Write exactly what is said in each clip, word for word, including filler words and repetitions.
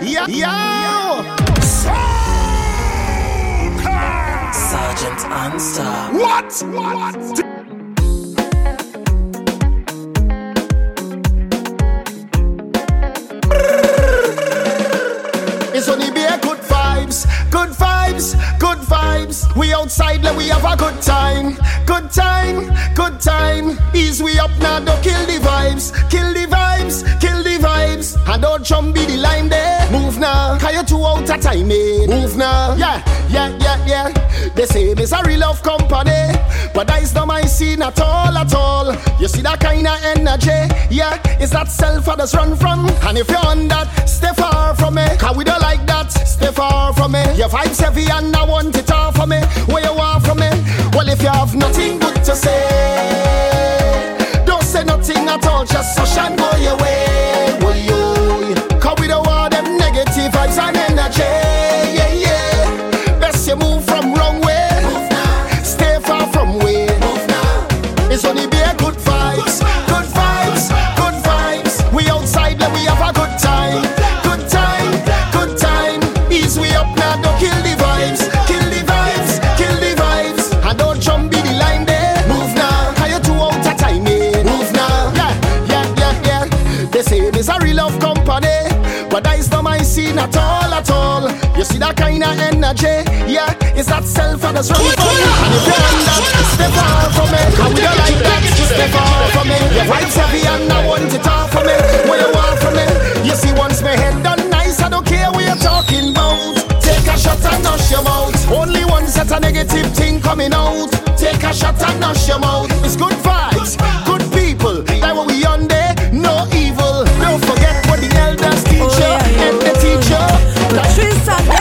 Yeah, yeah. Sargent Unstop. What? What? what? It's only be a good vibes, good vibes, good vibes. We outside, let we have a good time, good time, good time. Ease we up now, don't kill the vibes, kill the vibes, kill the vibes. And don't jump be the line there. Move now, cause you two out of time, eh? Move now, yeah, yeah, yeah, yeah. They say this a real love company, but that is not my scene at all, at all. You see that kind of energy, yeah? It's that self others run from. And if you're on that, stay far from me, cause we don't like that. Stay far from me. Your vibe's heavy and I want it all from me. Where you are from me? Well, if you have nothing good to say, don't say nothing at all, just so shine go your way. Will you? Cause we don't want them negative vibes and energy. Yeah, yeah. Best you move from wrong way. Move now. Stay far from way. Move now. It's only be a good vibes. Good vibes. Good vibes. We outside, let we have a good time. Good time. Good time. Ease we up now, don't kill the vibes. Kill the vibes. Kill the vibes. And don't jump be the line there. Move now. How you two out of time, eh? Move now. Yeah, yeah, yeah, yeah. They say this a real love company, but that is not my scene at all, at all. You see that kind of energy, yeah? It's that self and that's running for you. And if you're on that, stay far from me. How we don't like that, stay far from me. Your vibe's heavy and I want it all from me. Where you are from me? You see, once my head done nice, I don't care what you're talking about. Take a shot and nosh your mouth. Only one set of negative thing coming out. Take a shot and nosh your mouth. It's good vibes, good people. Like what we on there, no evil. Don't forget what the elders teach you and the teacher. That's damn, bro.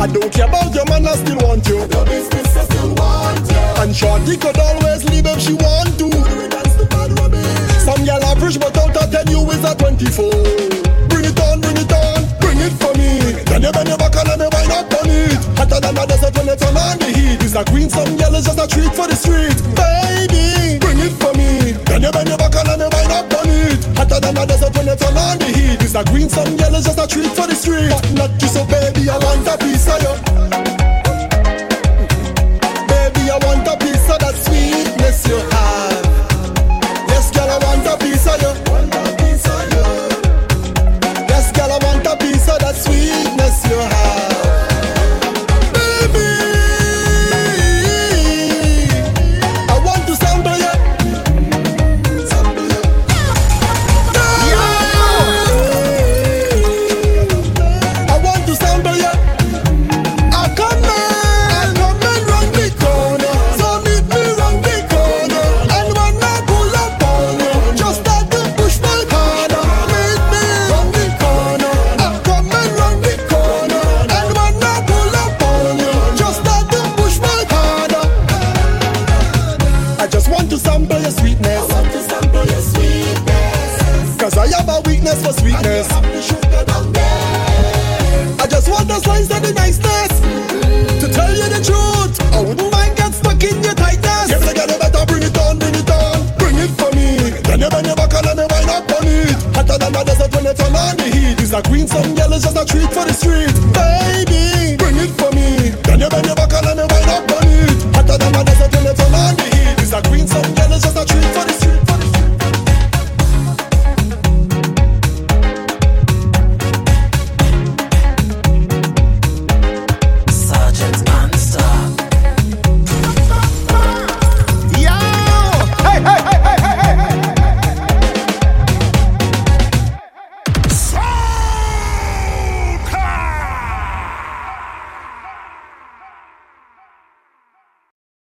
I don't care about your man, I still want you. Your business, I still want you. And shorty could always leave if she want to. Some girl average, but out of ten you is a twenty-four. Bring it on, bring it on, bring it for me. Then you bend your back and then you wind up on it. Hotter than a desert when it's on the heat. It's a queen, some girl is just a treat for the street. Baby, bring it for me. Then you bend your back and then you wind up on it. Hotter than a desert when it's on the heat. It's a queen, some girl is just a treat for the street. But not you, so baby, I want a piece of you. Baby, I want a piece of that sweetness you have. Yes, girl, I want a piece of you. Yes, girl, I want a piece of that sweetness you have. It's a queen, some girl is just a treat for the street.